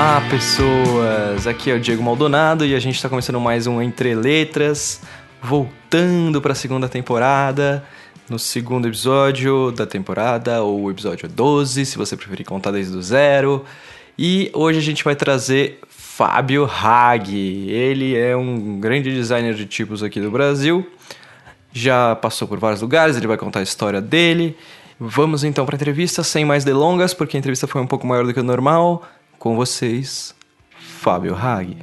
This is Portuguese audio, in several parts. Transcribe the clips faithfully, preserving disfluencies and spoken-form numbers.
Olá pessoas, aqui é o Diego Maldonado e a gente está começando mais um Entre Letras, voltando para a segunda temporada, no segundo episódio da temporada, ou episódio doze, se você preferir contar desde o zero. E hoje a gente vai trazer Fábio Haggi, ele é um grande designer de tipos aqui do Brasil, já passou por vários lugares, ele vai contar a história dele. Vamos então para a entrevista, sem mais delongas, porque a entrevista foi um pouco maior do que o normal. Com vocês, Fábio Haggi.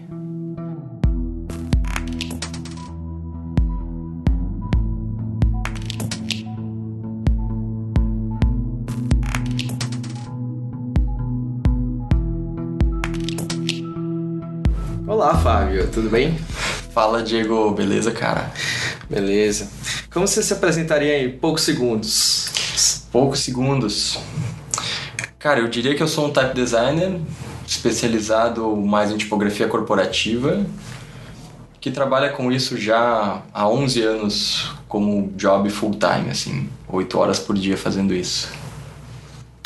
Olá, Fábio, tudo bem? Fala, Diego, beleza, cara? Beleza. Como você se apresentaria em poucos segundos? Poucos segundos. Cara, eu diria que eu sou um type designer especializado mais em tipografia corporativa, que trabalha com isso já há onze anos como job full-time, assim, oito horas por dia fazendo isso.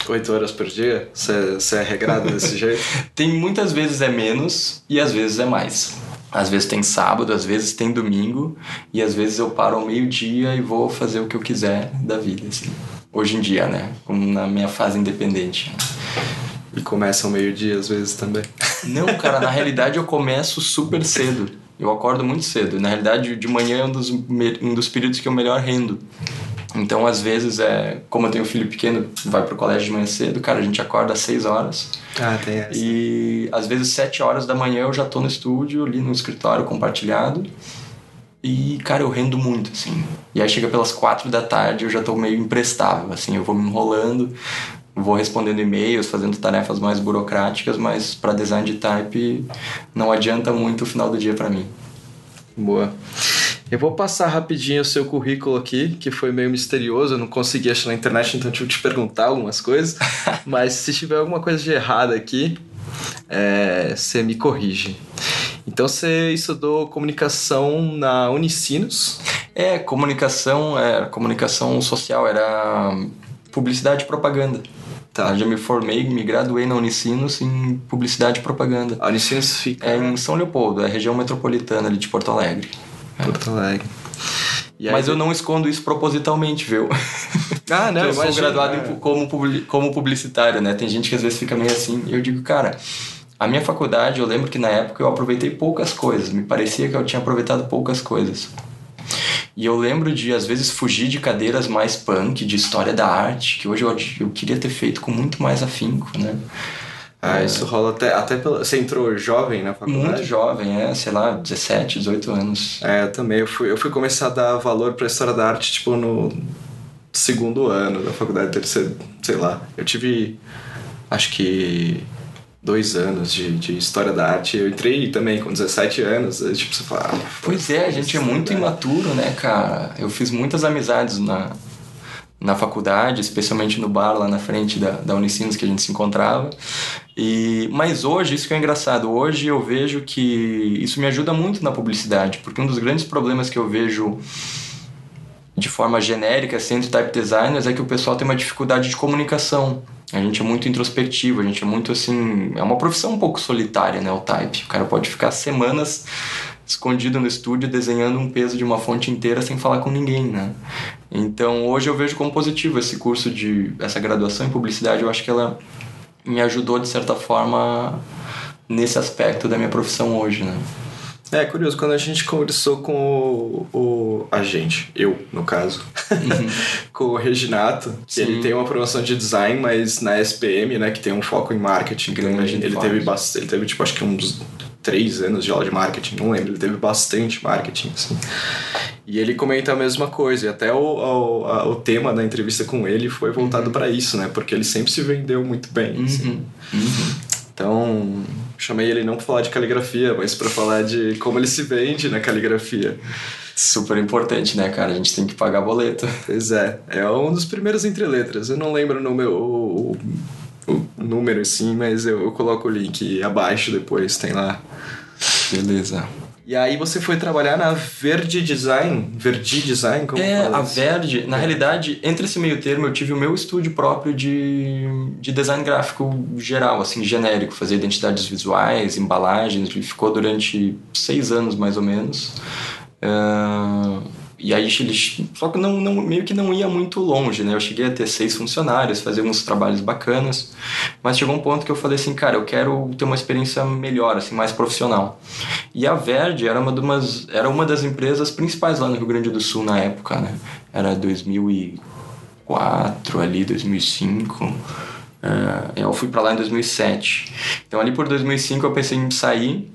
oito horas por dia? Você é regrado desse jeito? Tem muitas vezes é menos e às vezes é mais. Às vezes tem sábado, às vezes tem domingo e às vezes eu paro ao meio-dia e vou fazer o que eu quiser da vida, assim. Hoje em dia, né? Como na minha fase independente. E começa ao meio-dia às vezes também? Não, cara, na realidade eu começo super cedo. Eu acordo muito cedo. Na realidade, de manhã é um dos, um dos períodos que eu melhor rendo. Então, às vezes, é, como eu tenho um filho pequeno, vai pro colégio de manhã cedo, cara, a gente acorda às seis horas. Ah, tem essa. E às vezes, sete horas da manhã eu já tô no estúdio, ali no escritório compartilhado. E, cara, eu rendo muito, assim. E aí chega pelas quatro da tarde, eu já tô meio imprestável, assim. Eu vou me enrolando, vou respondendo e-mails, fazendo tarefas mais burocráticas, mas pra design de type não adianta muito o final do dia pra mim. Boa. Eu vou passar rapidinho o seu currículo aqui, que foi meio misterioso, eu não consegui achar na internet, então tive que te perguntar algumas coisas. Mas se tiver alguma coisa de errada aqui, é, você me corrige. Então você estudou comunicação na Unisinos? É, comunicação, é, comunicação social, era publicidade e propaganda. Tá. Eu já me formei, me graduei na Unisinos em publicidade e propaganda. A Unisinos fica... É em São Leopoldo, é a região metropolitana ali de Porto Alegre. Porto Alegre. É. Mas eu não escondo isso propositalmente, viu? Ah, não, eu sou graduado em, como, como publicitário, né? Tem gente que às vezes fica meio assim, eu digo, cara... A minha faculdade, eu lembro que na época eu aproveitei poucas coisas. Me parecia que eu tinha aproveitado poucas coisas. E eu lembro de, às vezes, fugir de cadeiras mais punk, de história da arte, que hoje eu, eu queria ter feito com muito mais afinco, né? Ah, é, isso rola até... até pela, você entrou jovem na faculdade? Muito jovem, é, sei lá, dezessete, dezoito anos. É, eu também. Eu fui, eu fui começar a dar valor pra história da arte, tipo, no segundo ano da faculdade, terceiro, sei lá. Eu tive, acho que... dois anos de, de história da arte. Eu entrei também com dezessete anos, tipo, você fala... Ah, pois é, a gente é muito imaturo, né, cara? Eu fiz muitas amizades na, na faculdade, especialmente no bar lá na frente da, da Unisinos, que a gente se encontrava. E, mas hoje, isso que é engraçado, hoje eu vejo que isso me ajuda muito na publicidade, porque um dos grandes problemas que eu vejo de forma genérica, sendo type designers, é que o pessoal tem uma dificuldade de comunicação. A gente é muito introspectivo, a gente é muito assim... É uma profissão um pouco solitária, né, o type. O cara pode ficar semanas escondido no estúdio desenhando um peso de uma fonte inteira sem falar com ninguém, né? Então, hoje eu vejo como positivo esse curso de... Essa graduação em publicidade, eu acho que ela me ajudou, de certa forma, nesse aspecto da minha profissão hoje, né? É, curioso, quando a gente conversou com o... o a gente, eu, no caso, uhum. com o Reginato, que ele tem uma formação de design, mas na S P M, né, que tem um foco em marketing. Grande ele, ele teve bastante, ele teve, tipo, acho que uns três anos de aula de marketing, não lembro, ele teve bastante marketing, assim. E ele comenta a mesma coisa, e até o, o, a, o tema da entrevista com ele foi voltado uhum. pra isso, né, porque ele sempre se vendeu muito bem, uhum. assim. Uhum. Então, chamei ele não para falar de caligrafia, mas para falar de como ele se vende na caligrafia. Super importante, né, cara? A gente tem que pagar boleto. Pois é. É um dos primeiros Entre Letras. Eu não lembro no meu, o, o, o número, assim, mas eu, eu coloco o link abaixo depois, tem lá. Beleza. E aí você foi trabalhar na Verde Design, Verde Design, como é, fala isso? A Verde, na é. realidade, entre esse meio termo eu tive o meu estúdio próprio de, de design gráfico geral, assim, genérico, fazer identidades visuais, embalagens, e ficou durante seis anos mais ou menos. Uh, e aí eles, só que não, não, meio que não ia muito longe, né? Eu cheguei a ter seis funcionários, fazer uns trabalhos bacanas, mas chegou um ponto que eu falei assim, cara, eu quero ter uma experiência melhor, assim, mais profissional. E a Verde era uma, de umas, era uma das empresas principais lá no Rio Grande do Sul na época, né? Era dois mil e quatro ali, dois mil e cinco... Uh, eu fui pra lá em dois mil e sete. Então ali por dois mil e cinco eu pensei em sair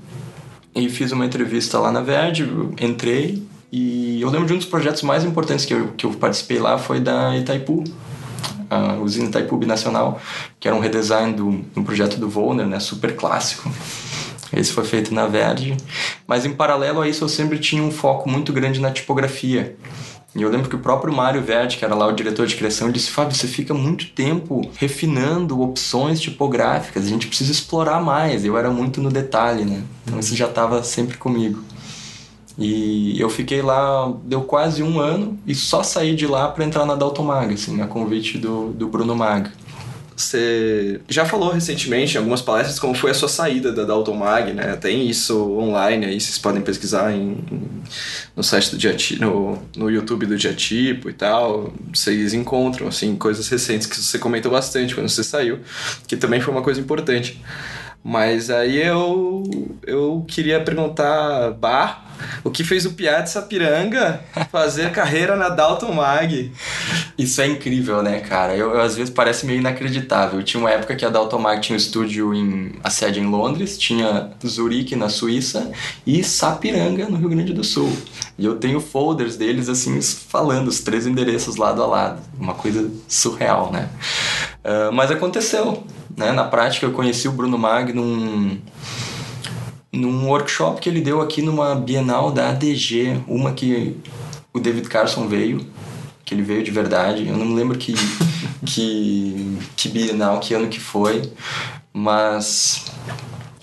e fiz uma entrevista lá na Verde, entrei, e eu lembro de um dos projetos mais importantes que eu, que eu participei lá foi da Itaipu, a usina Itaipu Binacional, que era um redesign do, do projeto do Volner, né, super clássico. Esse foi feito na Verde, mas em paralelo a isso eu sempre tinha um foco muito grande na tipografia. E eu lembro que o próprio Mário Verde, que era lá o diretor de criação, disse, Fábio, você fica muito tempo refinando opções tipográficas, a gente precisa explorar mais. Eu era muito no detalhe, né? Então isso já estava sempre comigo. E eu fiquei lá, deu quase um ano, e só saí de lá para entrar na Dalton Maag, assim, a convite do, do Bruno Maag. Você já falou recentemente em algumas palestras como foi a sua saída da Dalton Maag, né? Tem isso online aí, vocês podem pesquisar em, no site do Diatipo, no, no YouTube do Diatipo e tal. Vocês encontram, assim, coisas recentes que você comentou bastante quando você saiu, que também foi uma coisa importante. Mas aí eu, eu queria perguntar, Bah, o que fez o Piá de Sapiranga fazer carreira na Dalton Maag? Isso é incrível, né, cara? Eu, eu, às vezes parece meio inacreditável. Tinha uma época que a Dalton Maag tinha um estúdio em, a sede em Londres, tinha Zurique na Suíça e Sapiranga no Rio Grande do Sul. E eu tenho folders deles, assim, falando os três endereços lado a lado. Uma coisa surreal, né? Uh, mas aconteceu, né? Na prática, eu conheci o Bruno Maag num... num workshop que ele deu aqui numa Bienal da A D G, uma que o David Carson veio, que ele veio de verdade, eu não me lembro que, que, que Bienal, que ano que foi, mas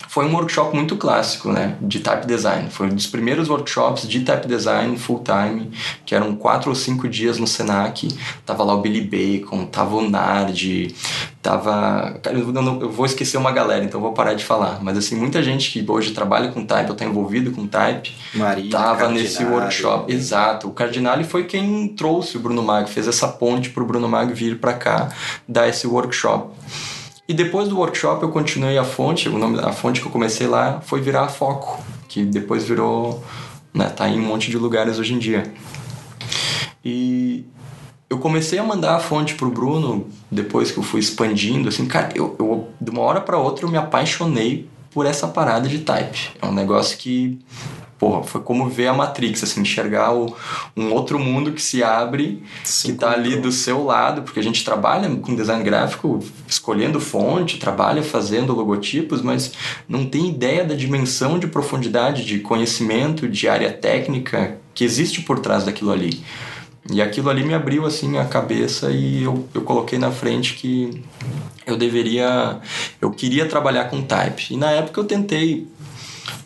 foi um workshop muito clássico, né, de type design, foi um dos primeiros workshops de type design full time, que eram quatro ou cinco dias no Senac, tava lá o Billy Bacon, tava o Nardi, tava... Eu, não, eu vou esquecer uma galera, então eu vou parar de falar. Mas, assim, muita gente que hoje trabalha com Type ou está envolvido com Type, Marinho, tava Cardinale. Nesse workshop. Exato. O Cardinale foi quem trouxe o Bruno Maag, fez essa ponte para o Bruno Maag vir para cá dar esse workshop. E depois do workshop eu continuei a fonte, o nome da fonte que eu comecei lá foi virar a Foco, que depois virou... Né, tá em um monte de lugares hoje em dia. E... eu comecei a mandar a fonte pro Bruno depois que eu fui expandindo, assim, cara, eu, eu de uma hora para outra eu me apaixonei por essa parada de type. É um negócio que, porra, foi como ver a Matrix, assim, enxergar o, um outro mundo que se abre, se que encontrou. Tá ali do seu lado, porque a gente trabalha com design gráfico, escolhendo fonte, trabalha fazendo logotipos, mas não tem ideia da dimensão de profundidade, de conhecimento, de área técnica que existe por trás daquilo ali. E aquilo ali me abriu, assim, a cabeça e eu, eu coloquei na frente que eu deveria... Eu queria trabalhar com type. E na época eu tentei...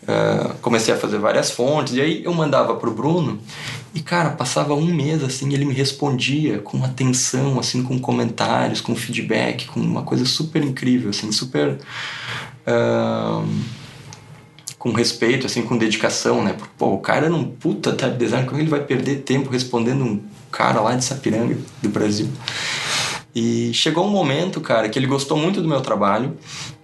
Uh, comecei a fazer várias fontes. E aí eu mandava pro Bruno e, cara, passava um mês, assim, ele me respondia com atenção, assim, com comentários, com feedback, com uma coisa super incrível, assim, super... Uh, com respeito, assim, com dedicação, né? Porque, pô, o cara era um puta type design, como ele vai perder tempo respondendo um cara lá de Sapiranga, do Brasil? E chegou um momento, cara, que ele gostou muito do meu trabalho,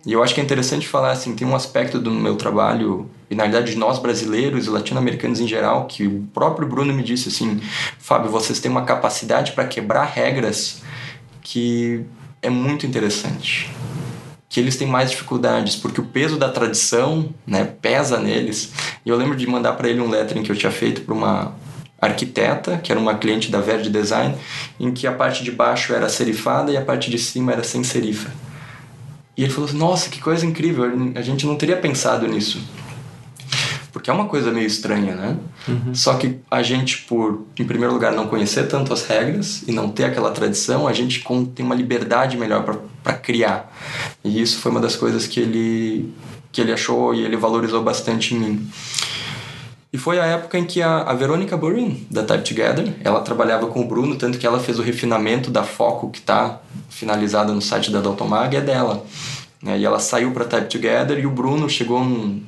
e eu acho que é interessante falar, assim, tem um aspecto do meu trabalho, e na realidade de nós brasileiros e latino-americanos em geral, que o próprio Bruno me disse, assim, Fábio, vocês têm uma capacidade para quebrar regras que é muito interessante. Que eles têm mais dificuldades, porque o peso da tradição, né, pesa neles. E eu lembro de mandar para ele um lettering que eu tinha feito para uma arquiteta, que era uma cliente da Verde Design, em que a parte de baixo era serifada e a parte de cima era sem serifa. E ele falou assim, nossa, que coisa incrível, a gente não teria pensado nisso. Porque é uma coisa meio estranha, né? Uhum. Só que a gente, por, em primeiro lugar, não conhecer tanto as regras e não ter aquela tradição, a gente tem uma liberdade melhor para criar. E isso foi uma das coisas que ele, que ele achou e ele valorizou bastante em mim. E foi a época em que a, a Verônica Burin, da Type Together, ela trabalhava com o Bruno, tanto que ela fez o refinamento da Foco, que está finalizada no site da Dalton Maag, é dela. E ela saiu para Type Together e o Bruno chegou um...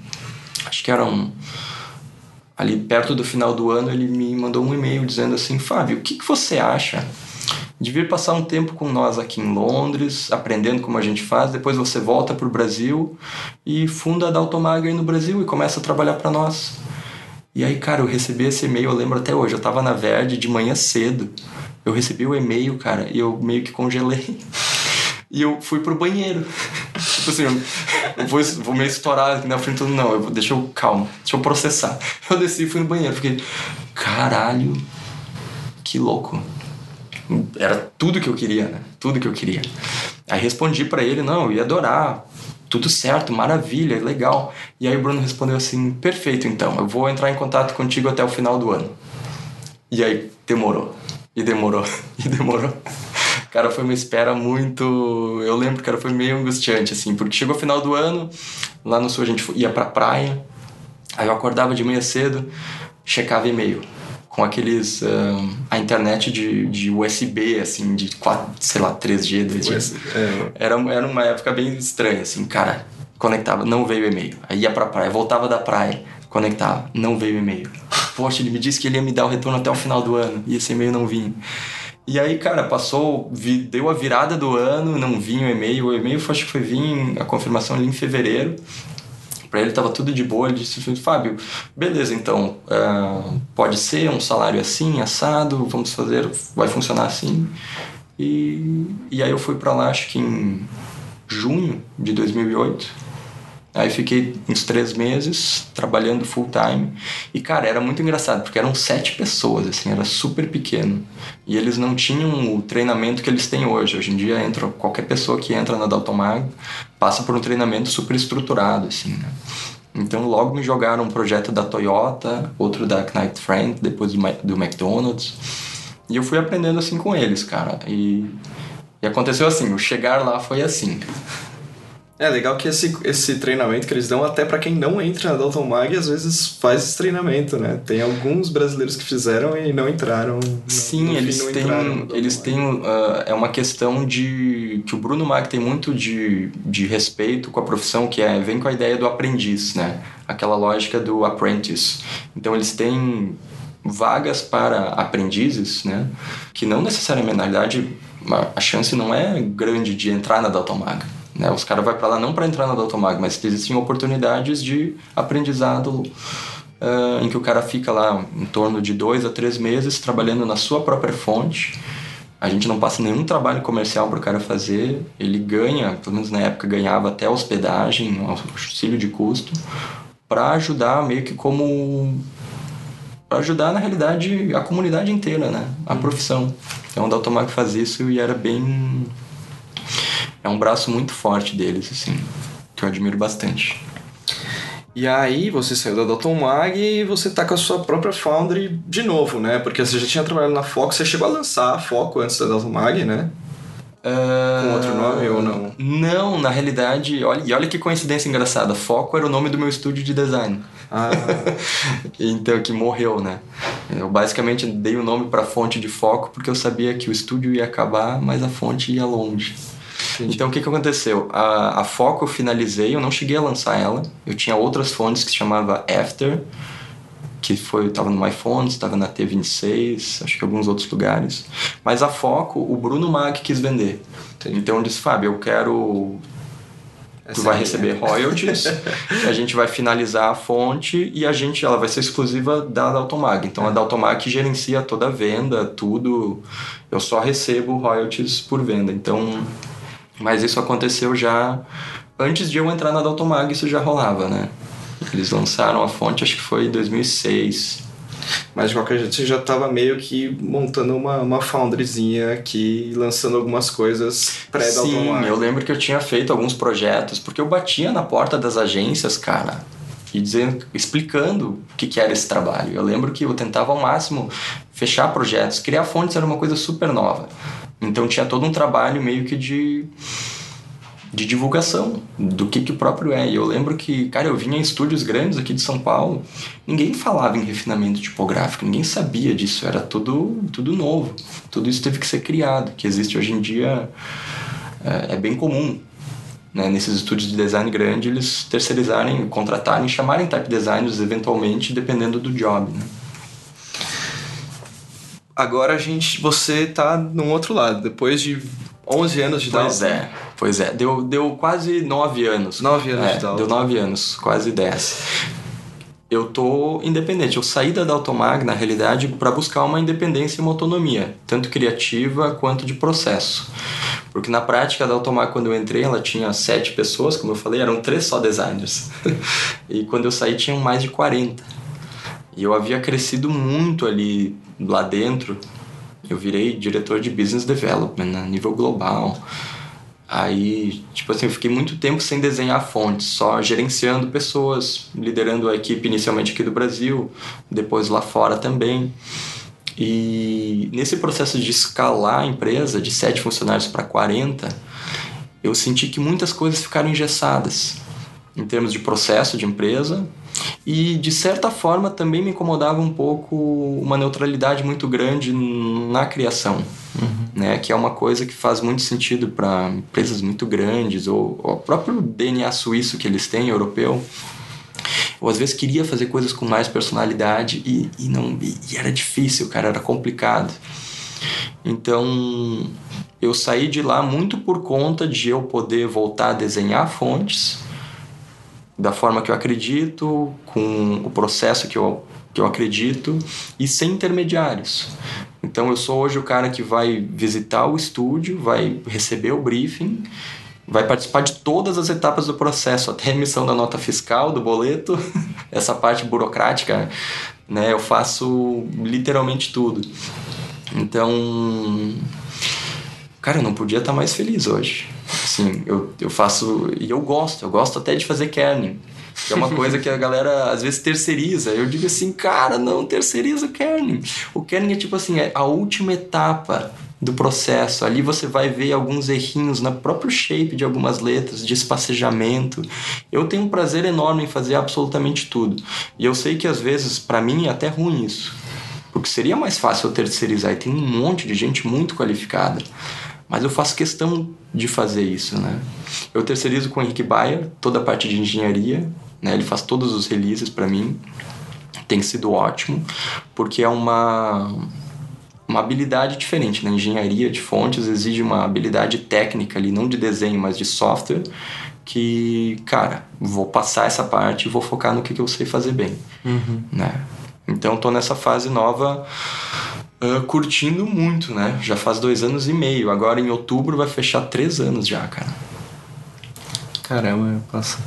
Acho que era um... Ali perto do final do ano, ele me mandou um e-mail dizendo assim: Fábio, o que, que você acha de vir passar um tempo com nós aqui em Londres, aprendendo como a gente faz, depois você volta para o Brasil e funda a Dalton Maag aí no Brasil e começa a trabalhar para nós. E aí, cara, eu recebi esse e-mail, eu lembro até hoje, eu tava na Verde de manhã cedo, eu recebi o e-mail, cara, e eu meio que congelei. E eu fui pro banheiro. Tipo assim, eu vou, vou meio estourar aqui na frente. Não, eu vou, deixa eu... Calma. Deixa eu processar. Eu desci e fui no banheiro. Fiquei... Caralho. Que louco. Era tudo que eu queria, né? Tudo que eu queria. Aí respondi pra ele. Não, eu ia adorar. Tudo certo. Maravilha. Legal. E aí o Bruno respondeu assim... Perfeito, então. Eu vou entrar em contato contigo até o final do ano. E aí demorou. E demorou. E demorou. Cara, foi uma espera muito... Eu lembro, cara, foi meio angustiante, assim, porque chegou o final do ano, lá no sul a gente ia pra praia, aí eu acordava de manhã cedo, checava e-mail, com aqueles... Um, a internet de, de U S B, assim, de quatro, sei lá, três G, dois G. Era, era uma época bem estranha, assim, cara, conectava, não veio e-mail. Aí ia pra praia, voltava da praia, conectava, não veio e-mail. Poxa, ele me disse que ele ia me dar o retorno até o final do ano, e esse e-mail não vinha. E aí, cara, passou, vi, deu a virada do ano, não vinha o e-mail. O e-mail foi, acho que foi vir a confirmação ali em fevereiro. Pra ele tava tudo de boa, ele disse: Fábio, beleza, então, uh, pode ser um salário assim, assado, vamos fazer, vai funcionar assim. E, e aí eu fui pra lá, acho que em junho de dois mil e oito. Aí fiquei uns três meses trabalhando full time. E, cara, era muito engraçado, porque eram sete pessoas, assim, era super pequeno. E eles não tinham o treinamento que eles têm hoje. Hoje em dia, entra, qualquer pessoa que entra na Dalton Maag passa por um treinamento super estruturado, assim, né? Então, logo me jogaram um projeto da Toyota, outro da Knight Frank, depois do, do McDonald's. E eu fui aprendendo, assim, com eles, cara. E, e aconteceu assim, o chegar lá foi assim... É legal que esse, esse treinamento que eles dão até pra quem não entra na Dalton Maag às vezes faz esse treinamento, né? Tem alguns brasileiros que fizeram e não entraram. Sim, no eles, fim, não têm, entraram eles têm... Uh, é uma questão de... Que o Bruno Maag tem muito de, de respeito com a profissão, que é... Vem com a ideia do aprendiz, né? Aquela lógica do apprentice. Então eles têm vagas para aprendizes, né? Que não necessariamente, na verdade, a chance não é grande de entrar na Dalton Maag. Né, os caras vão para lá não para entrar na Dalton Maag, mas existem oportunidades de aprendizado uh, em que o cara fica lá em torno de dois a três meses trabalhando na sua própria fonte. A gente não passa nenhum trabalho comercial para o cara fazer, ele ganha, pelo menos na época ganhava até hospedagem, auxílio de custo, para ajudar meio que como... para ajudar na realidade a comunidade inteira, né, a profissão. Então o Dalton Maag faz isso e era bem... É um braço muito forte deles, assim, que eu admiro bastante. E aí, você saiu da Dalton Maag e você tá com a sua própria Foundry de novo, né? Porque você já tinha trabalhado na Foco, você chegou a lançar a Foco antes da Dalton Maag, né? Uh... Com outro nome ou não? Não, na realidade, olha, e olha que coincidência engraçada, Foco era o nome do meu estúdio de design. Ah. Então, que morreu, né? Eu basicamente dei o nome pra fonte de Foco porque eu sabia que o estúdio ia acabar, mas a fonte ia longe. Entendi. Então o que, que aconteceu? A, a Foco eu finalizei, eu não cheguei a lançar ela. Eu tinha outras fontes que se chamava After, que foi, tava no MyFonts, estava na T vinte e seis, acho que alguns outros lugares. Mas a Foco, o Bruno Maag quis vender. Entendi. Então eu disse: Fábio, eu quero... Tu vai receber royalties, a gente vai finalizar a fonte e a gente, ela vai ser exclusiva da Dalton Maag. Então é. A Dalton Maag gerencia toda a venda, tudo. Eu só recebo royalties por venda. Então... Mas isso aconteceu já... Antes de eu entrar na Dalton Maag, isso já rolava, né? Eles lançaram a fonte, acho que foi em dois mil e seis. Mas, de qualquer jeito, você já estava meio que montando uma, uma foundryzinha aqui, lançando algumas coisas pré-Dalton Maag. Sim, eu lembro que eu tinha feito alguns projetos, porque eu batia na porta das agências, cara, e dizendo, explicando o que, que era esse trabalho. Eu lembro que eu tentava ao máximo fechar projetos. Criar fontes era uma coisa super nova. Então tinha todo um trabalho meio que de de divulgação do que, que o próprio é. E eu lembro que, cara, eu vinha em estúdios grandes aqui de São Paulo, ninguém falava em refinamento tipográfico, ninguém sabia disso, era tudo, tudo novo. Tudo isso teve que ser criado, que existe hoje em dia, é, é bem comum, né? Nesses estúdios de design grande, eles terceirizarem, contratarem, chamarem type designers eventualmente, dependendo do job, né? Agora a gente, você está num outro lado, depois de onze anos de Dalton. Pois é, pois é. Deu, deu quase nove anos. nove anos é, de Dalton. Deu nove anos, quase dez. Eu tô independente. Eu saí da Dalton Maag, na realidade, para buscar uma independência e uma autonomia, tanto criativa quanto de processo. Porque na prática, a Dalton Maag, quando eu entrei, ela tinha sete pessoas, como eu falei, eram três só designers. E quando eu saí, tinham mais de quarenta. E eu havia crescido muito ali, lá dentro. Eu virei diretor de Business Development a nível global. Aí, tipo assim, eu fiquei muito tempo sem desenhar fontes, só gerenciando pessoas, liderando a equipe inicialmente aqui do Brasil, depois lá fora também. E nesse processo de escalar a empresa, de sete funcionários para quarenta, eu senti que muitas coisas ficaram engessadas em termos de processo de empresa. E, de certa forma, também me incomodava um pouco uma neutralidade muito grande na criação, uhum. né? Que é uma coisa que faz muito sentido para empresas muito grandes, ou, ou o próprio D N A suíço que eles têm, europeu. Eu, às vezes, queria fazer coisas com mais personalidade e, e, não, e, e era difícil, cara, era complicado. Então, eu saí de lá muito por conta de eu poder voltar a desenhar fontes da forma que eu acredito, com o processo que eu, que eu acredito, e sem intermediários. Então eu sou hoje o cara que vai visitar o estúdio, vai receber o briefing, vai participar de todas as etapas do processo, até a emissão da nota fiscal, do boleto, essa parte burocrática, né? Eu faço literalmente tudo. Então, cara, eu não podia estar mais feliz hoje. Sim, eu, eu faço... E eu gosto, eu gosto até de fazer kerning, que é uma coisa que a galera, às vezes, terceiriza. Eu digo assim, cara, não terceiriza o kerning. O kerning é tipo assim, é a última etapa do processo. Ali você vai ver alguns errinhos na próprio shape de algumas letras, de espacejamento. Eu tenho um prazer enorme em fazer absolutamente tudo. E eu sei que, às vezes, pra mim, é até ruim isso. Porque seria mais fácil eu terceirizar. E tem um monte de gente muito qualificada. Mas eu faço questão de fazer isso, né? Eu terceirizo com o Henrique Baia toda a parte de engenharia, né? Ele faz todos os releases para mim. Tem sido ótimo, porque é uma, uma habilidade diferente, né? Engenharia de fontes exige uma habilidade técnica ali, não de desenho, mas de software, que, cara, vou passar essa parte e vou focar no que, que eu sei fazer bem, uhum. né? Então, tô nessa fase nova... Uh, curtindo muito, né? Já faz dois anos e meio. Agora em outubro vai fechar três anos já, cara. Caramba, passa.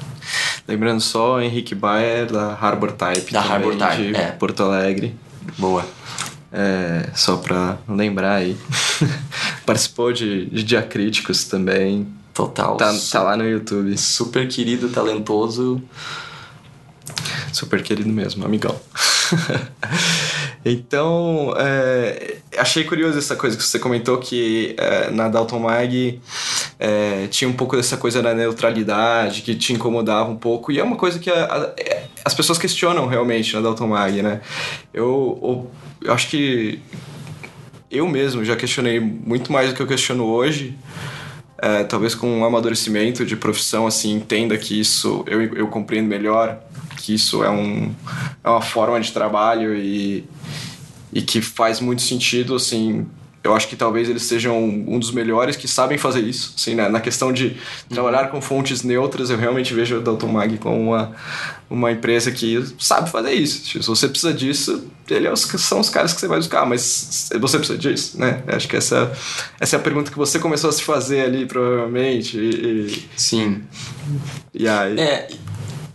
Lembrando só, Henrique Baia da Harbor Type. Da Harbor Type, é. Porto Alegre. Boa. É, só pra lembrar aí. Participou de, de Diacríticos também. Total. Tá, tá lá no YouTube. Super querido, talentoso. Super querido mesmo, amigão. Então, é, achei curioso essa coisa que você comentou, que é, na Dalton Maag é, tinha um pouco dessa coisa da neutralidade, que te incomodava um pouco, e é uma coisa que a, a, as pessoas questionam realmente na Dalton Maag, né? Eu, eu, eu acho que eu mesmo já questionei muito mais do que eu questiono hoje. É, talvez com um amadurecimento de profissão, assim, entenda que isso, eu, eu compreendo melhor, que isso é, um, é uma forma de trabalho e, e que faz muito sentido, assim, eu acho que talvez eles sejam um dos melhores que sabem fazer isso, assim, né? Na questão de trabalhar com fontes neutras, eu realmente vejo a Dalton Maag como uma, uma empresa que sabe fazer isso. Se você precisa disso, ele é os, são os caras que você vai buscar, mas você precisa disso, né? Acho que essa, essa é a pergunta que você começou a se fazer ali, provavelmente. E, e... Sim. E aí... É,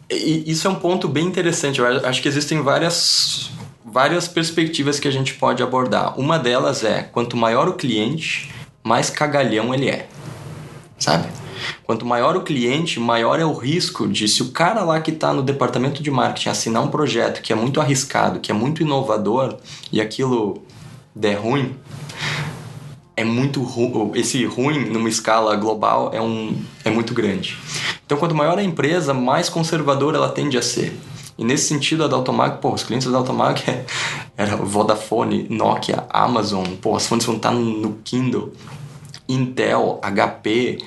isso é um ponto bem interessante. Eu acho que existem várias, várias perspectivas que a gente pode abordar. Uma delas é, quanto maior o cliente, mais cagalhão ele é, sabe? Quanto maior o cliente, maior é o risco de, se o cara lá que está no departamento de marketing assinar um projeto que é muito arriscado, que é muito inovador, e aquilo der ruim, é muito ruim, esse ruim numa escala global é, um, é muito grande. Então, quanto maior a empresa, mais conservadora ela tende a ser. E nesse sentido, a Dalton Maag, pô, os clientes da Dalton Maag é, era Vodafone, Nokia, Amazon, pô, as fontes vão estar no Kindle, Intel, H P,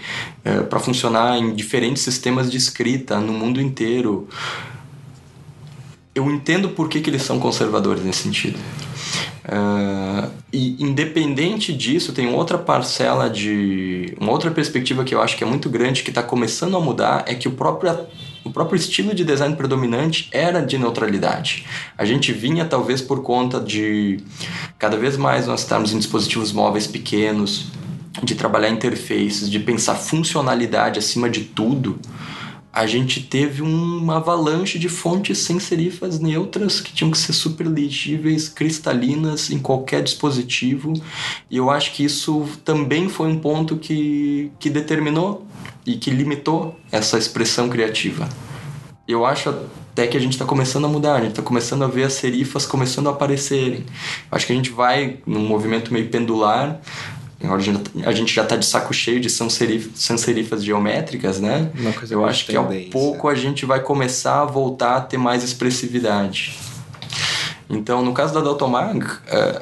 é, para funcionar em diferentes sistemas de escrita no mundo inteiro. Eu entendo por que, que eles são conservadores nesse sentido. Uh, e independente disso, tem outra parcela de... uma outra perspectiva que eu acho que é muito grande, que está começando a mudar, é que o próprio, o próprio estilo de design predominante era de neutralidade. A gente vinha, talvez, por conta de... cada vez mais nós estarmos em dispositivos móveis pequenos, de trabalhar interfaces, de pensar funcionalidade acima de tudo. A gente teve uma avalanche de fontes sem serifas neutras que tinham que ser super legíveis, cristalinas em qualquer dispositivo. E eu acho que isso também foi um ponto que, que determinou e que limitou essa expressão criativa. Eu acho até que a gente está começando a mudar, a gente está começando a ver as serifas começando a aparecerem. Acho que a gente vai num movimento meio pendular. A gente já está de saco cheio de sans serif, sans serifas geométricas, né? Eu acho que ao pouco a gente vai começar a voltar a ter mais expressividade. Então, no caso da Dalton Maag, uh,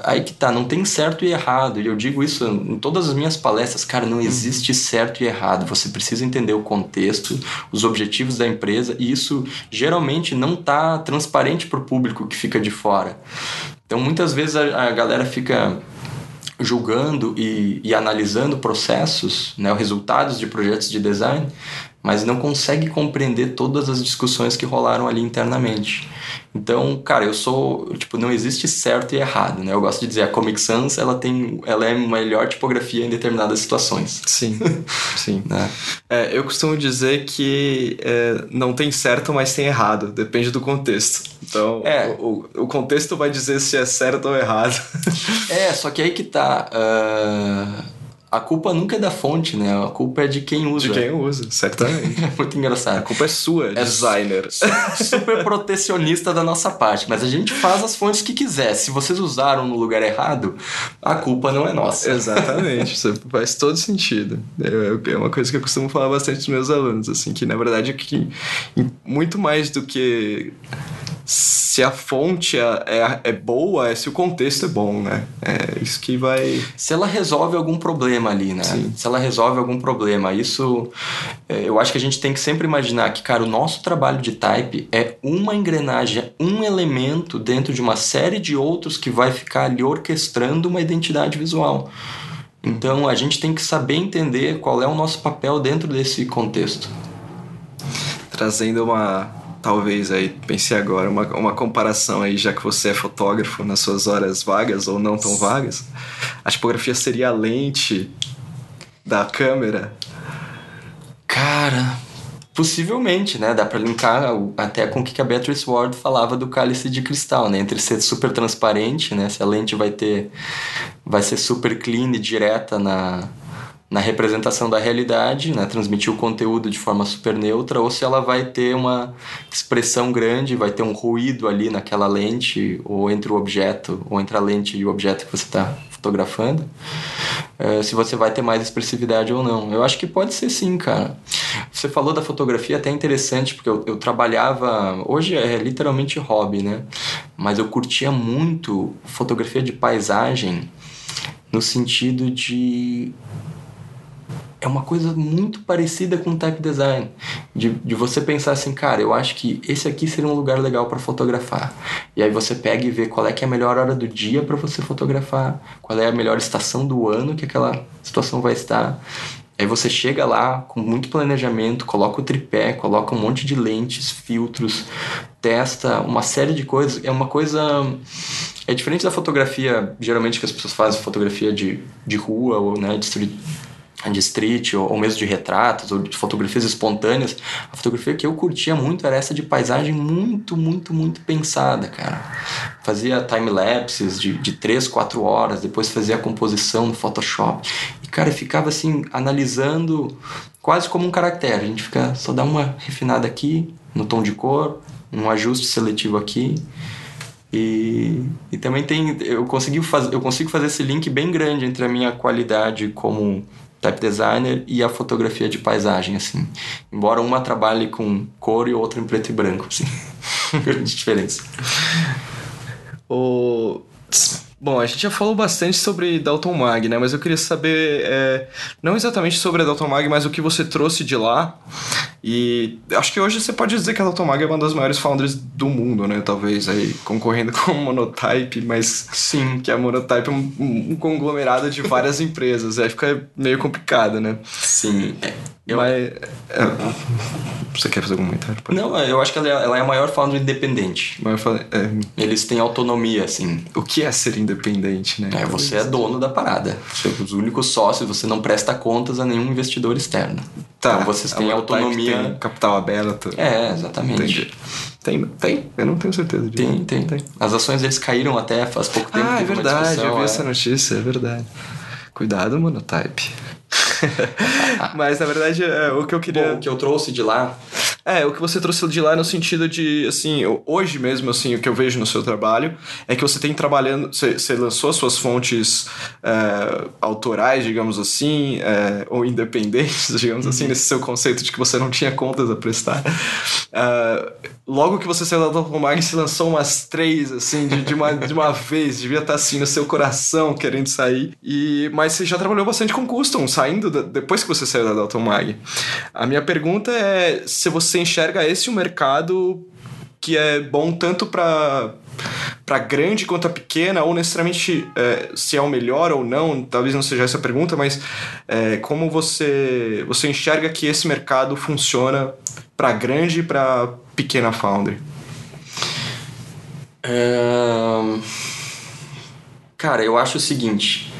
aí que tá, não tem certo e errado. E eu digo isso em todas as minhas palestras, cara, não existe certo e errado. Você precisa entender o contexto, os objetivos da empresa, e isso geralmente não tá transparente pro público que fica de fora. Então, muitas vezes a, a galera fica... julgando e, e analisando processos, né, resultados de projetos de design, mas não consegue compreender todas as discussões que rolaram ali internamente. Então, cara, eu sou... tipo, não existe certo e errado, né? Eu gosto de dizer, a Comic Sans, ela tem... ela é a melhor tipografia em determinadas situações. Sim, sim. Né? É, eu costumo dizer que é, não tem certo, mas tem errado. Depende do contexto. Então, é, o, o contexto vai dizer se é certo ou errado. É, só que aí que tá... Uh... a culpa nunca é da fonte, né? A culpa é de quem usa. De quem usa, certamente. É muito engraçado. A culpa é sua, é designer. Super protecionista da nossa parte. Mas a gente faz as fontes que quiser. Se vocês usaram no lugar errado, a culpa não é nossa. Exatamente. Isso faz todo sentido. É uma coisa que eu costumo falar bastante dos meus alunos, assim, que na verdade é que muito mais do que... se a fonte é, é, é boa, é se o contexto é bom, né? É isso que vai... se ela resolve algum problema ali, né? Sim. Se ela resolve algum problema. Isso... eu acho que a gente tem que sempre imaginar que, cara, o nosso trabalho de type é uma engrenagem, um elemento dentro de uma série de outros que vai ficar ali orquestrando uma identidade visual. Então, a gente tem que saber entender qual é o nosso papel dentro desse contexto. Trazendo uma... talvez aí, pensei agora, uma, uma comparação aí, já que você é fotógrafo nas suas horas vagas ou não tão vagas, a tipografia seria a lente da câmera? Cara, possivelmente, né? Dá pra linkar até com o que a Beatrice Ward falava do cálice de cristal, né? Entre ser super transparente, né? Se a lente vai ter... vai ser super clean e direta na... na representação da realidade, né, transmitir o conteúdo de forma super neutra, ou se ela vai ter uma expressão grande, vai ter um ruído ali naquela lente, ou entre o objeto, ou entre a lente e o objeto que você está fotografando, é, se você vai ter mais expressividade ou não. Eu acho que pode ser sim, cara. Você falou da fotografia, até interessante, porque eu, eu trabalhava... hoje é literalmente hobby, né? Mas eu curtia muito fotografia de paisagem, no sentido de... é uma coisa muito parecida com o type design. De, de você pensar assim, cara, eu acho que esse aqui seria um lugar legal para fotografar. E aí você pega e vê qual é que é a melhor hora do dia para você fotografar, qual é a melhor estação do ano que aquela situação vai estar. Aí você chega lá com muito planejamento, coloca o tripé, coloca um monte de lentes, filtros, testa, uma série de coisas. É uma coisa... é diferente da fotografia, geralmente, que as pessoas fazem fotografia de, de rua ou, né, de street... de street, ou mesmo de retratos, ou de fotografias espontâneas. A fotografia que eu curtia muito era essa de paisagem muito, muito, muito pensada, cara. Fazia time-lapses de, de três, quatro horas, depois fazia a composição no Photoshop. E, cara, ficava assim, analisando quase como um caractere. A gente fica, só dá uma refinada aqui, no tom de cor, um ajuste seletivo aqui. E, e também tem, eu, consegui faz, eu consigo fazer esse link bem grande entre a minha qualidade como type designer e a fotografia de paisagem, assim. Embora uma trabalhe com cor e outra em preto e branco, assim. Grande diferença. O... Bom, a gente já falou bastante sobre Dalton Maag, né? Mas eu queria saber, é, não exatamente sobre a Dalton Maag, mas o que você trouxe de lá. E acho que hoje você pode dizer que a Dalton Maag é uma das maiores founders do mundo, né? Talvez aí concorrendo com o Monotype, mas sim, que a Monotype é um, um conglomerado de várias empresas. Aí fica meio complicado, né? Sim. Eu... Mas... Você quer fazer algum comentário? Pode. Não, eu acho que ela é, ela é a maior founder independente. Maior founder, é. Eles têm autonomia, assim. O que é ser independente, né? É, você é dono da parada. Você é os únicos sócios, você não presta contas a nenhum investidor externo. Tá. Então vocês têm a autonomia. Tem capital aberto. É, exatamente. Entendi. Tem, tem? Eu não tenho certeza disso. Tem, tem, tem. As ações deles caíram até faz pouco tempo. Ah, é verdade, eu vi é... essa notícia, é verdade. Cuidado, Monotype. Mas na verdade é, o que eu queria... Bom, o que eu trouxe de lá é, o que você trouxe de lá no sentido de, assim, hoje mesmo, assim, o que eu vejo no seu trabalho é que você tem trabalhando, você, você lançou as suas fontes é, autorais, digamos assim, é, ou independentes, digamos uhum. assim, nesse seu conceito de que você não tinha contas a prestar. É, logo que você saiu da Dalton Maag, se lançou umas três, assim, de, de, uma, de uma vez, devia estar assim no seu coração querendo sair. E, mas você já trabalhou bastante com custom, saindo da, depois que você saiu da Dalton Maag. A minha pergunta é se você Você enxerga esse um mercado que é bom tanto para para grande quanto a pequena, ou necessariamente é, se é o melhor ou não, talvez não seja essa a pergunta, mas é, como você, você enxerga que esse mercado funciona para grande e para pequena foundry? É... Cara, eu acho o seguinte...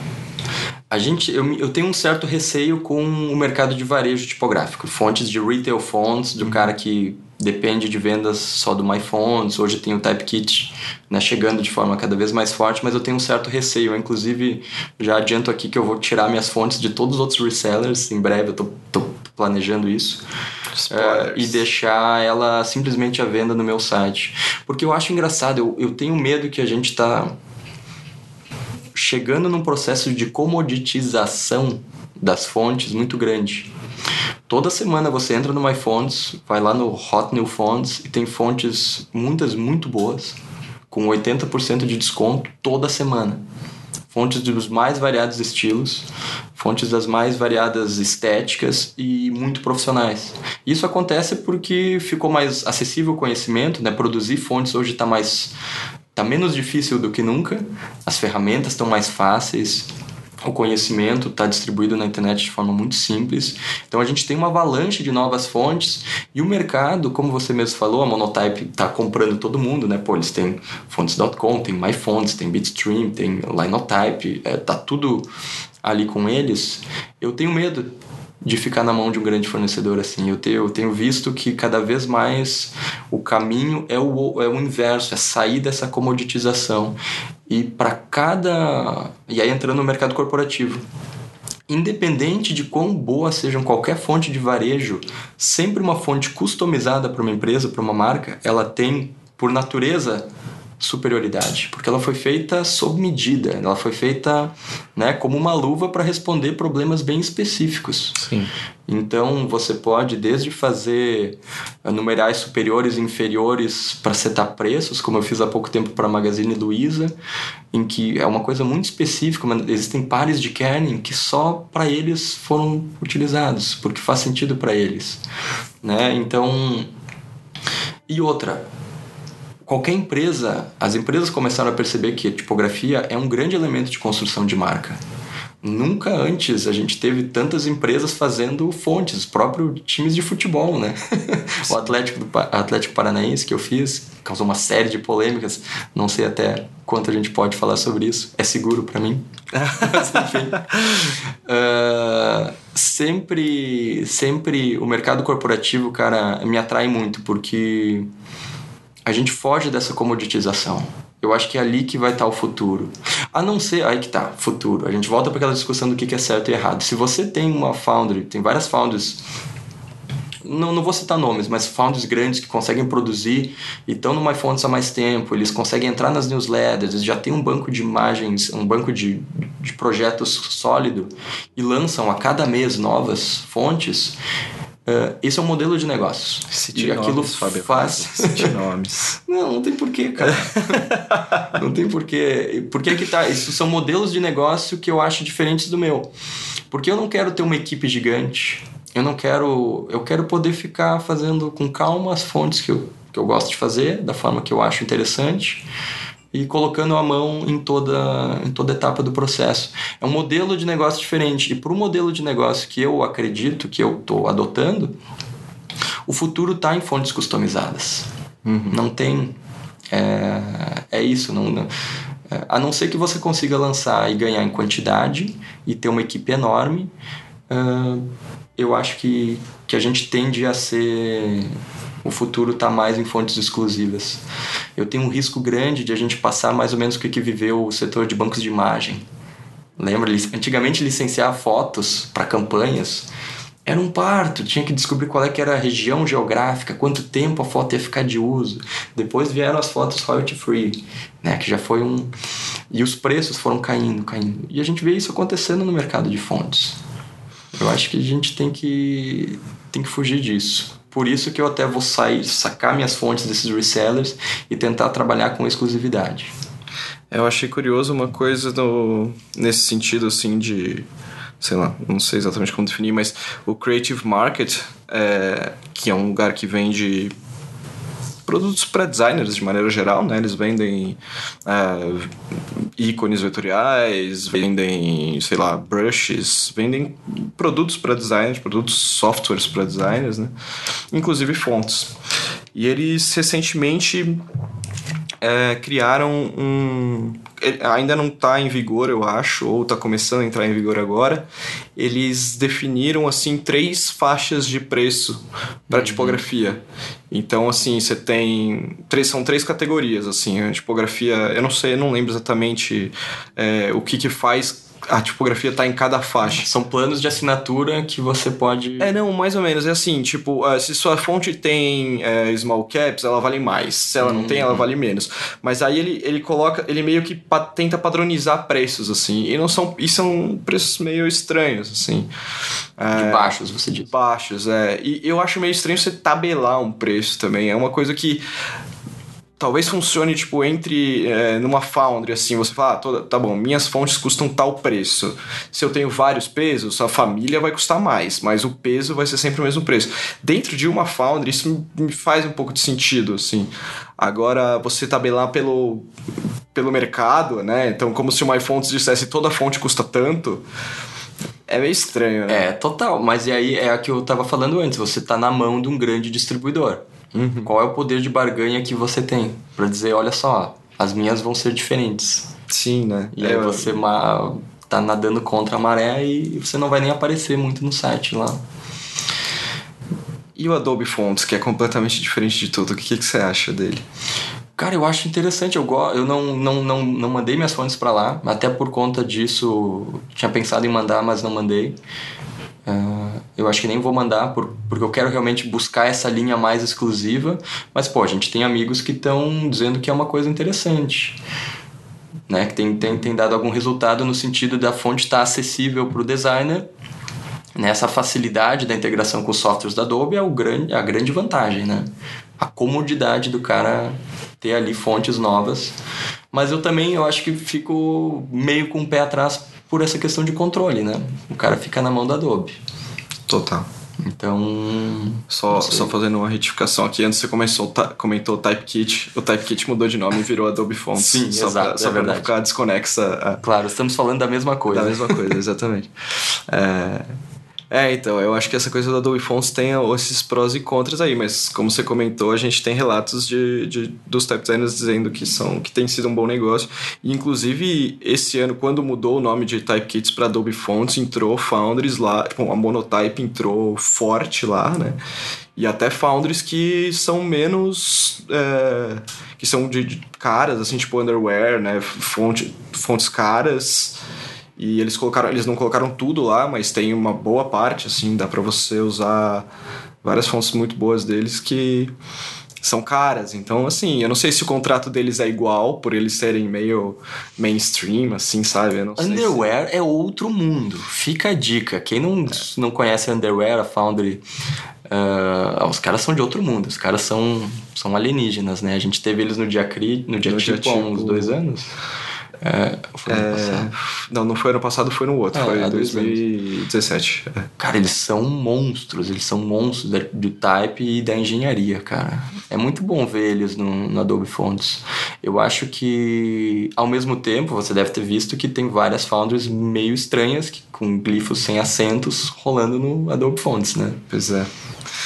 A gente, eu, eu tenho um certo receio com o mercado de varejo tipográfico. Fontes de retail fonts, do cara que depende de vendas só do MyFonts. Hoje tem o Typekit, né, chegando de forma cada vez mais forte, mas eu tenho um certo receio. Eu, inclusive, já adianto aqui que eu vou tirar minhas fontes de todos os outros resellers. Em breve, eu tô, tô planejando isso. Uh, e deixar ela simplesmente à venda no meu site. Porque eu acho engraçado, eu, eu tenho medo que a gente tá... chegando num processo de comoditização das fontes muito grande. Toda semana você entra no MyFonts, vai lá no Hot New Fonts e tem fontes, muitas muito boas, com oitenta por cento de desconto toda semana. Fontes dos mais variados estilos, fontes das mais variadas estéticas e muito profissionais. Isso acontece porque ficou mais acessível o conhecimento, né? Produzir fontes hoje está mais... Está menos difícil do que nunca, as ferramentas estão mais fáceis, o conhecimento está distribuído na internet de forma muito simples. Então a gente tem uma avalanche de novas fontes e o mercado, como você mesmo falou, a Monotype está comprando todo mundo, né? Pô, eles têm fonts ponto com, tem MyFonts, tem Bitstream, tem Linotype, está é, tudo ali com eles. Eu tenho medo de ficar na mão de um grande fornecedor assim. Eu tenho, eu tenho visto que cada vez mais o caminho é o, é o inverso, é sair dessa comoditização. E para cada... E aí entrando no mercado corporativo. Independente de quão boa seja qualquer fonte de varejo, sempre uma fonte customizada para uma empresa, para uma marca, ela tem, por natureza... superioridade, porque ela foi feita sob medida, ela foi feita, né, como uma luva para responder problemas bem específicos. Sim. Então você pode desde fazer numerais superiores e inferiores para setar preços, como eu fiz há pouco tempo para a Magazine Luiza, em que é uma coisa muito específica, mas existem pares de kerning que só para eles foram utilizados, porque faz sentido para eles, né? Então, e outra, qualquer empresa, as empresas começaram a perceber que a tipografia é um grande elemento de construção de marca. Nunca antes a gente teve tantas empresas fazendo fontes, os próprios times de futebol, né? O Atlético, Atlético Paranaense que eu fiz causou uma série de polêmicas, não sei até quanto a gente pode falar sobre isso, é seguro pra mim. Mas, enfim, uh, sempre, sempre o mercado corporativo, cara, me atrai muito, porque... a gente foge dessa comoditização. Eu acho que é ali que vai estar o futuro. A não ser... Aí que tá, futuro. A gente volta para aquela discussão do que é certo e errado. Se você tem uma foundry, tem várias foundries não, não vou citar nomes, mas founders grandes que conseguem produzir e estão no MyFonts há mais tempo, eles conseguem entrar nas newsletters, eles já têm um banco de imagens, um banco de, de projetos sólido e lançam a cada mês novas fontes. Uh, esse é um modelo de negócios. Cite e nomes, aquilo Fábio, faz. Cite nomes. Não, não tem porquê, cara. Não tem porquê. Por que que tá? Isso são modelos de negócio que eu acho diferentes do meu. Porque eu não quero ter uma equipe gigante. Eu não quero. Eu quero poder ficar fazendo com calma as fontes que eu, que eu gosto de fazer, da forma que eu acho interessante. E colocando a mão em toda, em toda etapa do processo. É um modelo de negócio diferente. E para o modelo de negócio que eu acredito, que eu estou adotando, o futuro está em fontes customizadas. Uhum. Não tem... É, é isso. Não, não, é, a não ser que você consiga lançar e ganhar em quantidade e ter uma equipe enorme, uh, eu acho que, que a gente tende a ser... O futuro está mais em fontes exclusivas. Eu tenho um risco grande de a gente passar mais ou menos o que, que viveu o setor de bancos de imagem. Lembra? Antigamente, licenciar fotos para campanhas era um parto. Tinha que descobrir qual é que era a região geográfica, quanto tempo a foto ia ficar de uso. Depois vieram as fotos royalty free, né? Que já foi um... E os preços foram caindo, caindo. E a gente vê isso acontecendo no mercado de fontes. Eu acho que a gente tem que, tem que fugir disso. Por isso que eu até vou sair, sacar minhas fontes desses resellers e tentar trabalhar com exclusividade. Eu achei curioso uma coisa no, nesse sentido, assim, de... Sei lá, não sei exatamente como definir, mas o Creative Market, é, que é um lugar que vende produtos para designers, de maneira geral, né? Eles vendem é, ícones vetoriais, vendem, sei lá, brushes, vendem produtos para designers, produtos, softwares para designers, né? Inclusive fontes. E eles recentemente é, criaram um... Ainda não está em vigor, eu acho, ou está começando a entrar em vigor agora. Eles definiram, assim, três faixas de preço para uhum. tipografia. Então, assim, você tem... Três, são três categorias, assim. A tipografia... Eu não sei, eu não lembro exatamente é, o que que faz... A tipografia tá em cada faixa. São planos de assinatura que você pode... É, não, mais ou menos. É assim, tipo, se sua fonte tem é, small caps, ela vale mais. Se ela uhum. não tem, ela vale menos. Mas aí ele, ele coloca... Ele meio que pa- tenta padronizar preços, assim. E, não são, e são preços meio estranhos, assim. É, de baixos, você diz. De baixos, é. E eu acho meio estranho você tabelar um preço também. É uma coisa que... Talvez funcione, tipo, entre... É, numa foundry, assim, você fala... Ah, toda, tá bom, minhas fontes custam tal preço. Se eu tenho vários pesos, a família vai custar mais. Mas o peso vai ser sempre o mesmo preço. Dentro de uma foundry, isso me faz um pouco de sentido, assim. Agora, você tabelar pelo, pelo mercado, né? Então, como se o MyFonts dissesse... Toda fonte custa tanto... É meio estranho, né? É, total. Mas e aí, é a que eu tava falando antes. Você tá na mão de um grande distribuidor. Uhum. Qual é o poder de barganha que você tem pra dizer, olha só, as minhas vão ser diferentes. Sim, né? E é, aí você eu... ma... tá nadando contra a maré e você não vai nem aparecer muito no site lá. E o Adobe Fonts, que é completamente diferente de tudo, o que, que você acha dele? Cara, eu acho interessante, eu, go... eu não, não, não, não mandei minhas fontes pra lá, até por conta disso, tinha pensado em mandar, mas não mandei. Uh, eu acho que nem vou mandar por, porque eu quero realmente buscar essa linha mais exclusiva, mas pô, a gente tem amigos que estão dizendo que é uma coisa interessante, né? Que tem, tem, tem dado algum resultado no sentido da fonte estar tá acessível para o designer, né? Essa facilidade da integração com os softwares da Adobe é o grande, a grande vantagem, né? A comodidade do cara ter ali fontes novas, mas eu também eu acho que fico meio com o pé atrás por essa questão de controle, né? O cara fica na mão da Adobe. Total. Então... Só, só fazendo uma retificação aqui. Antes você começou, ta, comentou o Typekit. O Typekit mudou de nome e virou Adobe Fonts. Sim, só exato. Pra, só é pra não ficar desconexa. A... Claro, estamos falando da mesma coisa. Da mesma coisa, exatamente. é... É, então, eu acho que essa coisa da Adobe Fonts tem esses prós e contras aí, mas como você comentou, a gente tem relatos de, de, dos type designers dizendo que, são, que tem sido um bom negócio. E, inclusive, esse ano, quando mudou o nome de Typekits para Adobe Fonts, entrou Foundries lá, tipo, a Monotype entrou forte lá, né? E até foundries que são menos... É, que são de, de caras, assim, tipo Underware, né? Fonte, fontes caras... E eles colocaram, eles não colocaram tudo lá, mas tem uma boa parte, assim, dá pra você usar várias fontes muito boas deles que são caras. Então, assim, eu não sei se o contrato deles é igual, por eles serem meio mainstream, assim, sabe? Eu não Underware sei se... é outro mundo. Fica a dica. Quem não, é. não conhece a Underware, a Foundry... Uh, os caras são de outro mundo. Os caras são, são alienígenas, né? A gente teve eles no dia, cri, no dia no tipo, tipo há uns dois anos. É, foi ano é... passado. Não, não foi ano passado, foi no outro. Ah, foi em dois mil e dezessete. É. Cara, eles são monstros. Eles são monstros da, do type e da engenharia, cara. É muito bom ver eles no, no Adobe Fonts. Eu acho que, ao mesmo tempo, você deve ter visto que tem várias foundries meio estranhas, que, com glifos sem acentos, rolando no Adobe Fonts, né? Pois é.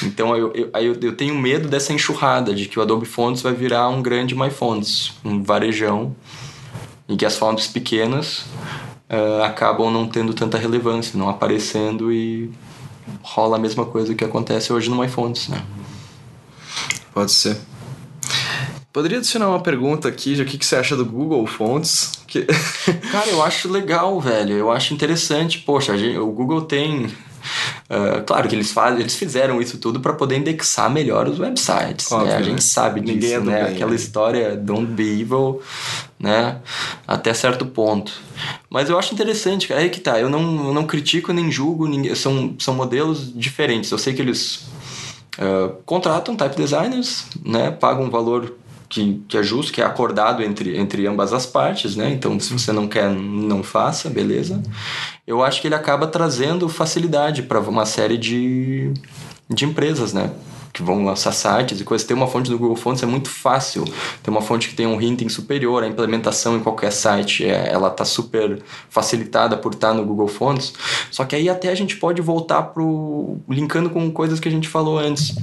Então eu, eu, eu, eu tenho medo dessa enxurrada de que o Adobe Fonts vai virar um grande MyFonts, um varejão, em que as fontes pequenas uh, acabam não tendo tanta relevância, não aparecendo, e rola a mesma coisa que acontece hoje no MyFonts, né? Pode ser. Poderia adicionar uma pergunta aqui de o que, que você acha do Google Fonts? Que... Cara, eu acho legal, velho. Eu acho interessante. Poxa, a gente, o Google tem... Uh, claro que eles, fazem, eles fizeram isso tudo para poder indexar melhor os websites. Óbvio, né? A gente né? sabe disso, Ninguém né? Bem, Aquela é. história don't be evil, né? Até certo ponto. Mas eu acho interessante, cara. Aí que tá. Eu não, eu não critico nem julgo. Ninguém, são, são modelos diferentes. Eu sei que eles uh, contratam type designers, né? Pagam um valor que, que é justo, que é acordado entre, entre ambas as partes, né? Então, se você não quer, não faça, beleza? Eu acho que ele acaba trazendo facilidade para uma série de, de empresas, né? Que vão lançar sites e coisas. Ter uma fonte do Google Fonts é muito fácil. Ter uma fonte que tem um hinting superior, a implementação em qualquer site, é, ela está super facilitada por estar no Google Fonts. Só que aí até a gente pode voltar pro... linkando com coisas que a gente falou antes.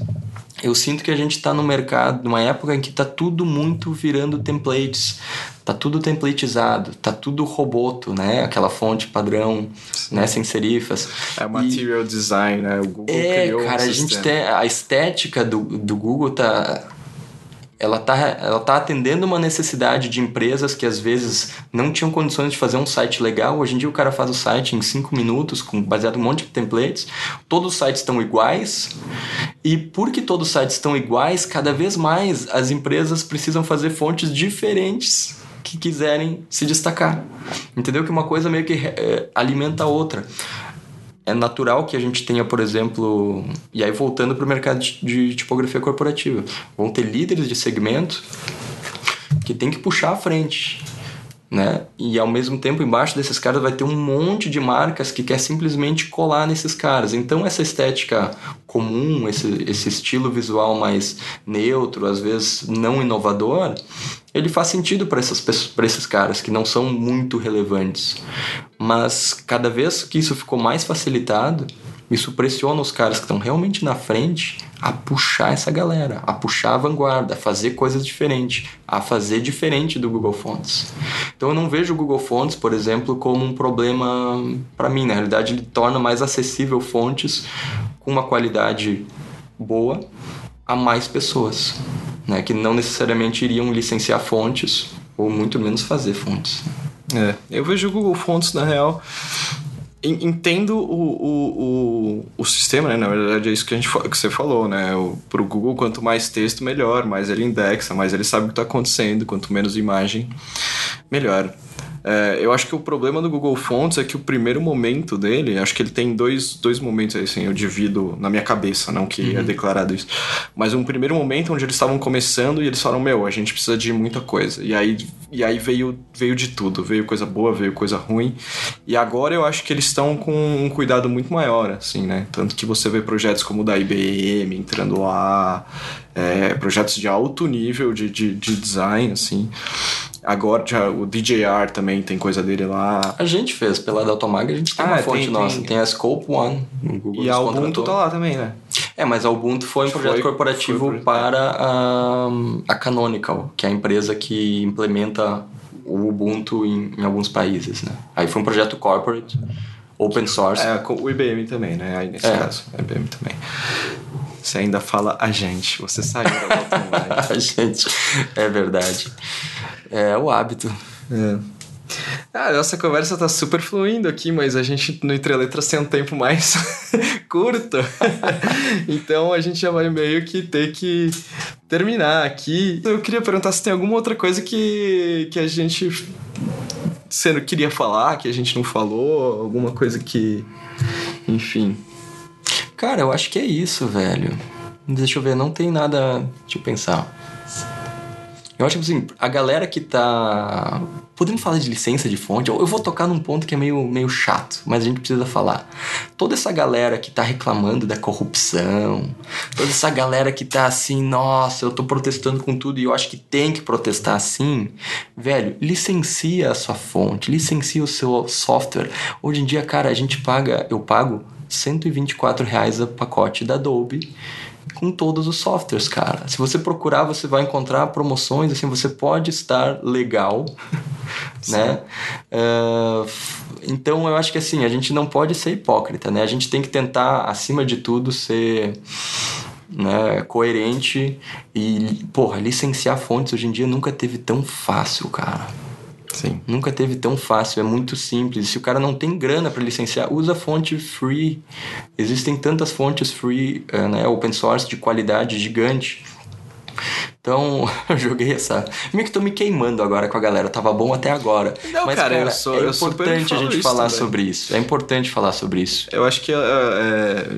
Eu sinto que a gente está no mercado, numa época em que está tudo muito virando templates, está tudo templatizado, está tudo roboto, né? Aquela fonte padrão, né? Sem serifas. É material e... design, né? O Google é, criou cara, um a gente tem a estética do, do Google tá, ela tá, ela tá atendendo uma necessidade de empresas que às vezes não tinham condições de fazer um site legal. Hoje em dia o cara faz o site em cinco minutos, com, baseado em um monte de templates. Todos os sites estão iguais. E porque todos os sites estão iguais, cada vez mais as empresas precisam fazer fontes diferentes que quiserem se destacar. Entendeu? Que uma coisa meio que é, alimenta a outra. É natural que a gente tenha, por exemplo... E aí voltando para o mercado de, de tipografia corporativa. Vão ter líderes de segmento que tem que puxar à frente, né? E ao mesmo tempo embaixo desses caras vai ter um monte de marcas que quer simplesmente colar nesses caras. Então essa estética comum, esse, esse estilo visual mais neutro, às vezes não inovador, ele faz sentido para essas pessoas, para esses caras que não são muito relevantes. Mas cada vez que isso ficou mais facilitado, isso pressiona os caras que estão realmente na frente a puxar essa galera, a puxar a vanguarda, a fazer coisas diferentes, a fazer diferente do Google Fonts. Então eu não vejo o Google Fonts, por exemplo, como um problema para mim. Na realidade, ele torna mais acessível fontes com uma qualidade boa a mais pessoas, né? Que não necessariamente iriam licenciar fontes ou muito menos fazer fontes. É, eu vejo o Google Fonts, na real... Entendo o, o, o, o sistema, né? Na verdade é isso que, a gente, que você falou, né? O, pro Google, quanto mais texto, melhor. Mais ele indexa, mais ele sabe o que está acontecendo. Quanto menos imagem, melhor. É, eu acho que o problema do Google Fonts é que o primeiro momento dele... Acho que ele tem dois, dois momentos aí, assim, eu divido na minha cabeça, não que uhum. é declarado isso. Mas um primeiro momento onde eles estavam começando e eles falaram, meu, a gente precisa de muita coisa. E aí, e aí veio, veio de tudo, veio coisa boa, veio coisa ruim. E agora eu acho que eles estão com um cuidado muito maior, assim, né? Tanto que você vê projetos como o da I B M entrando lá... É, projetos de alto nível de, de, de design, assim... Agora já, o D J R também tem coisa dele lá. A gente fez pela Dalton Maag, a gente tem ah, uma fonte tem, nossa. Tem, tem a Scope One. No Google e a Ubuntu tá lá também, né? É, mas a Ubuntu foi um projeto foi, corporativo foi um projeto. para a, a Canonical, que é a empresa que implementa o Ubuntu em, em alguns países, né? Aí foi um projeto corporate, open source. É, o I B M também, né? Aí nesse é. caso, o I B M também. Você ainda fala a gente, você saiu da Dalton Maag. A gente, é verdade. É o hábito. É. Ah, nossa conversa tá super fluindo aqui, mas a gente no Entre Letras tem um tempo mais curto. Então a gente já vai meio que ter que terminar aqui. Eu queria perguntar se tem alguma outra coisa que, que a gente você queria falar, que a gente não falou, alguma coisa que... Enfim. Cara, eu acho que é isso, velho. Deixa eu ver, não tem nada... Deixa eu pensar. Eu acho que assim, a galera que tá... Podemos falar de licença de fonte? Eu vou tocar num ponto que é meio, meio chato, mas a gente precisa falar. Toda essa galera que tá reclamando da corrupção, toda essa galera que tá assim, nossa, eu tô protestando com tudo e eu acho que tem que protestar assim, velho, licencia a sua fonte, licencia o seu software. Hoje em dia, cara, a gente paga, eu pago cento e vinte e quatro reais o pacote da Adobe, com todos os softwares, cara. Se você procurar, você vai encontrar promoções, assim, você pode estar legal, né? Uh, então, eu acho que, assim, a gente não pode ser hipócrita, né? A gente tem que tentar, acima de tudo, ser... Né, coerente e, porra, licenciar fontes hoje em dia nunca teve tão fácil, cara. Sim. Nunca teve tão fácil, é muito simples. Se o cara não tem grana para licenciar, usa fonte free. Existem tantas fontes free, né, open source de qualidade gigante. Então, eu joguei essa... Meio que tô me queimando agora com a galera, tava bom até agora. Não, mas, cara, cara eu sou, é importante eu a gente falar também. sobre isso. É importante falar sobre isso. Eu acho que é,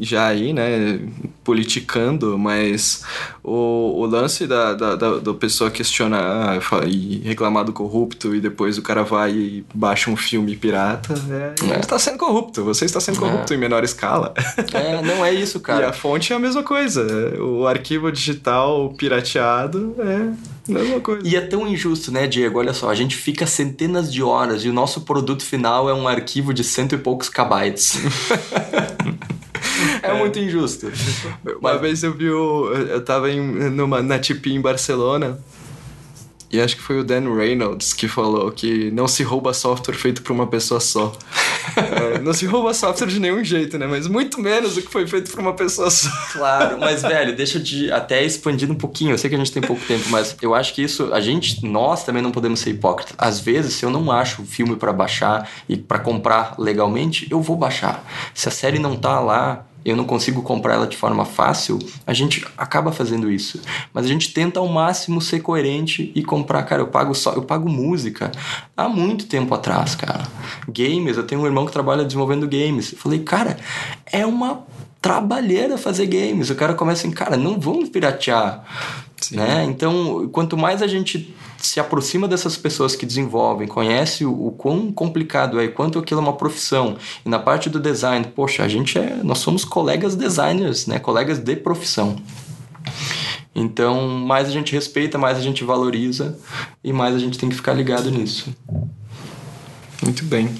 já aí, né, politicando, mas o, o lance da, da, da, da pessoa questionar e reclamar do corrupto e depois o cara vai e baixa um filme pirata, é, é. ele tá sendo corrupto, você está sendo corrupto é. em menor escala. É, não é isso, cara. E a fonte é a mesma coisa. O arquivo digital pirateado é a mesma coisa. E é tão injusto, né, Diego? Olha só, a gente fica centenas de horas e o nosso produto final é um arquivo de cento e poucos kbytes. É, é muito injusto. Uma Mas... vez eu vi o... Eu tava em, numa, na Tipi em Barcelona e acho que foi o Dan Reynolds que falou que não se rouba software feito por uma pessoa só. É, não se rouba software de nenhum jeito, né? Mas muito menos o que foi feito por uma pessoa só. Claro, mas, velho, deixa eu de até expandir um pouquinho. Eu sei que a gente tem pouco tempo, mas eu acho que isso... A gente, nós também não podemos ser hipócritas. Às vezes, se eu não acho o filme pra baixar e pra comprar legalmente, eu vou baixar. Se a série não tá lá... eu não consigo comprar ela de forma fácil, a gente acaba fazendo isso. Mas a gente tenta ao máximo ser coerente e comprar, cara, eu pago só, eu pago música há muito tempo atrás, cara. Games, eu tenho um irmão que trabalha desenvolvendo games. Eu falei, cara, é uma trabalheira fazer games. O cara começa assim, cara, não vamos piratear. Sim. Né? Então, quanto mais a gente se aproxima dessas pessoas que desenvolvem, conhece o, o quão complicado é, quanto aquilo é uma profissão. E na parte do design, poxa, a gente é, nós somos colegas designers, né? Colegas de profissão. Então, mais a gente respeita, mais a gente valoriza e mais a gente tem que ficar ligado nisso. Muito bem.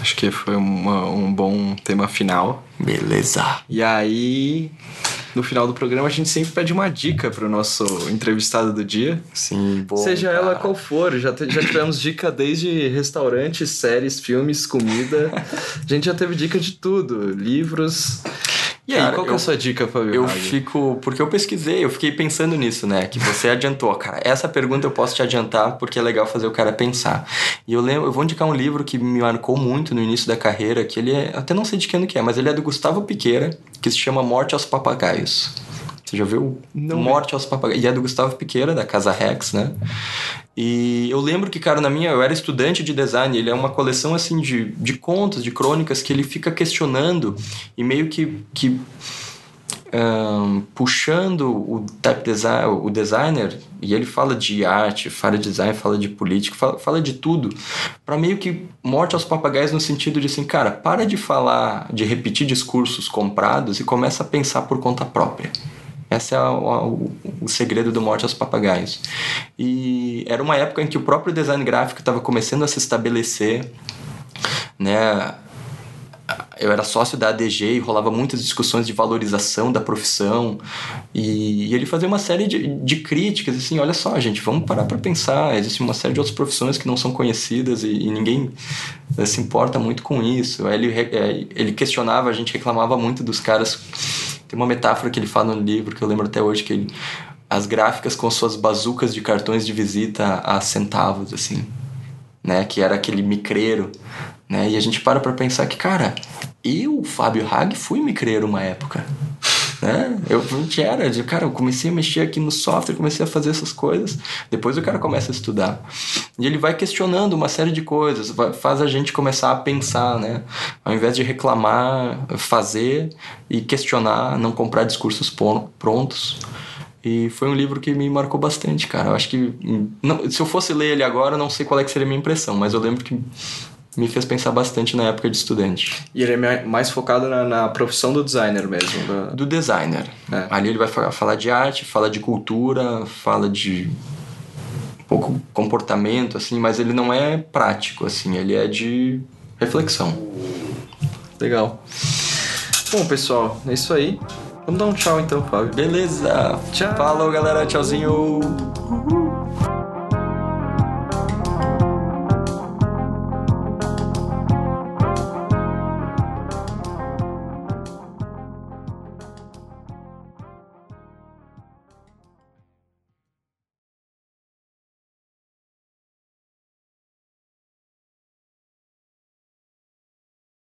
Acho que foi uma, um bom tema final. Beleza. E aí... No final do programa, a gente sempre pede uma dica pro nosso entrevistado do dia. Sim, boa. Seja cara. Ela qual for. Já, te, já tivemos dica desde restaurantes, séries, filmes, comida. A gente já teve dica de tudo. Livros... E aí, cara, qual que eu, é a sua dica, Fábio? Eu Haggi? fico... Porque eu pesquisei, eu fiquei pensando nisso, né? Que você adiantou, cara. Essa pergunta eu posso te adiantar porque é legal fazer o cara pensar. E eu lembro... Eu vou indicar um livro que me marcou muito no início da carreira, que ele é... Até não sei de que ano que é, mas ele é do Gustavo Piqueira, que se chama Morte aos Papagaios. Você já viu? Não Morte é. aos Papagaios. E é do Gustavo Piqueira, da Casa Rex, né? E eu lembro que, cara, na minha... Eu era estudante de design. Ele é uma coleção, assim, de, de contos, de crônicas, que ele fica questionando e meio que... que um, puxando o type design, o designer, e ele fala de arte, fala de design, fala de política, fala, fala de tudo, para meio que morte aos papagaios no sentido de assim, cara, para de falar, de repetir discursos comprados e começa a pensar por conta própria. Esse é a, a, o, o segredo do Morte aos Papagaios. E era uma época em que o próprio design gráfico estava começando a se estabelecer, né? Eu era sócio da A D G e rolava muitas discussões de valorização da profissão e, e ele fazia uma série de, de críticas, assim, olha só, gente, vamos parar para pensar, existe uma série de outras profissões que não são conhecidas e, e ninguém se importa muito com isso. Ele, ele questionava, a gente reclamava muito dos caras. Tem uma metáfora que ele fala no livro que eu lembro até hoje, que ele, as gráficas com suas bazucas de cartões de visita a centavos, assim, né, que era aquele micreiro né? E a gente para pra pensar que, cara, eu, Fábio Haggi, fui me crer uma época, né? Eu era, de, cara, eu comecei a mexer aqui no software, comecei a fazer essas coisas. Depois o cara começa a estudar e ele vai questionando uma série de coisas, faz a gente começar a pensar, né? Ao invés de reclamar, fazer e questionar, não comprar discursos prontos. E foi um livro que me marcou bastante, cara. Eu acho que, não, se eu fosse ler ele agora, eu não sei qual é que seria a minha impressão, mas eu lembro que me fez pensar bastante na época de estudante. E ele é mais focado na, na profissão do designer mesmo? Da... Do designer. É. Ali ele vai falar de arte, fala de cultura, fala de um pouco comportamento, assim, mas ele não é prático, assim, ele é de reflexão. Legal. Bom, pessoal, é isso aí. Vamos dar um tchau então, Fábio. Beleza. Tchau. Falou, galera. Tchauzinho.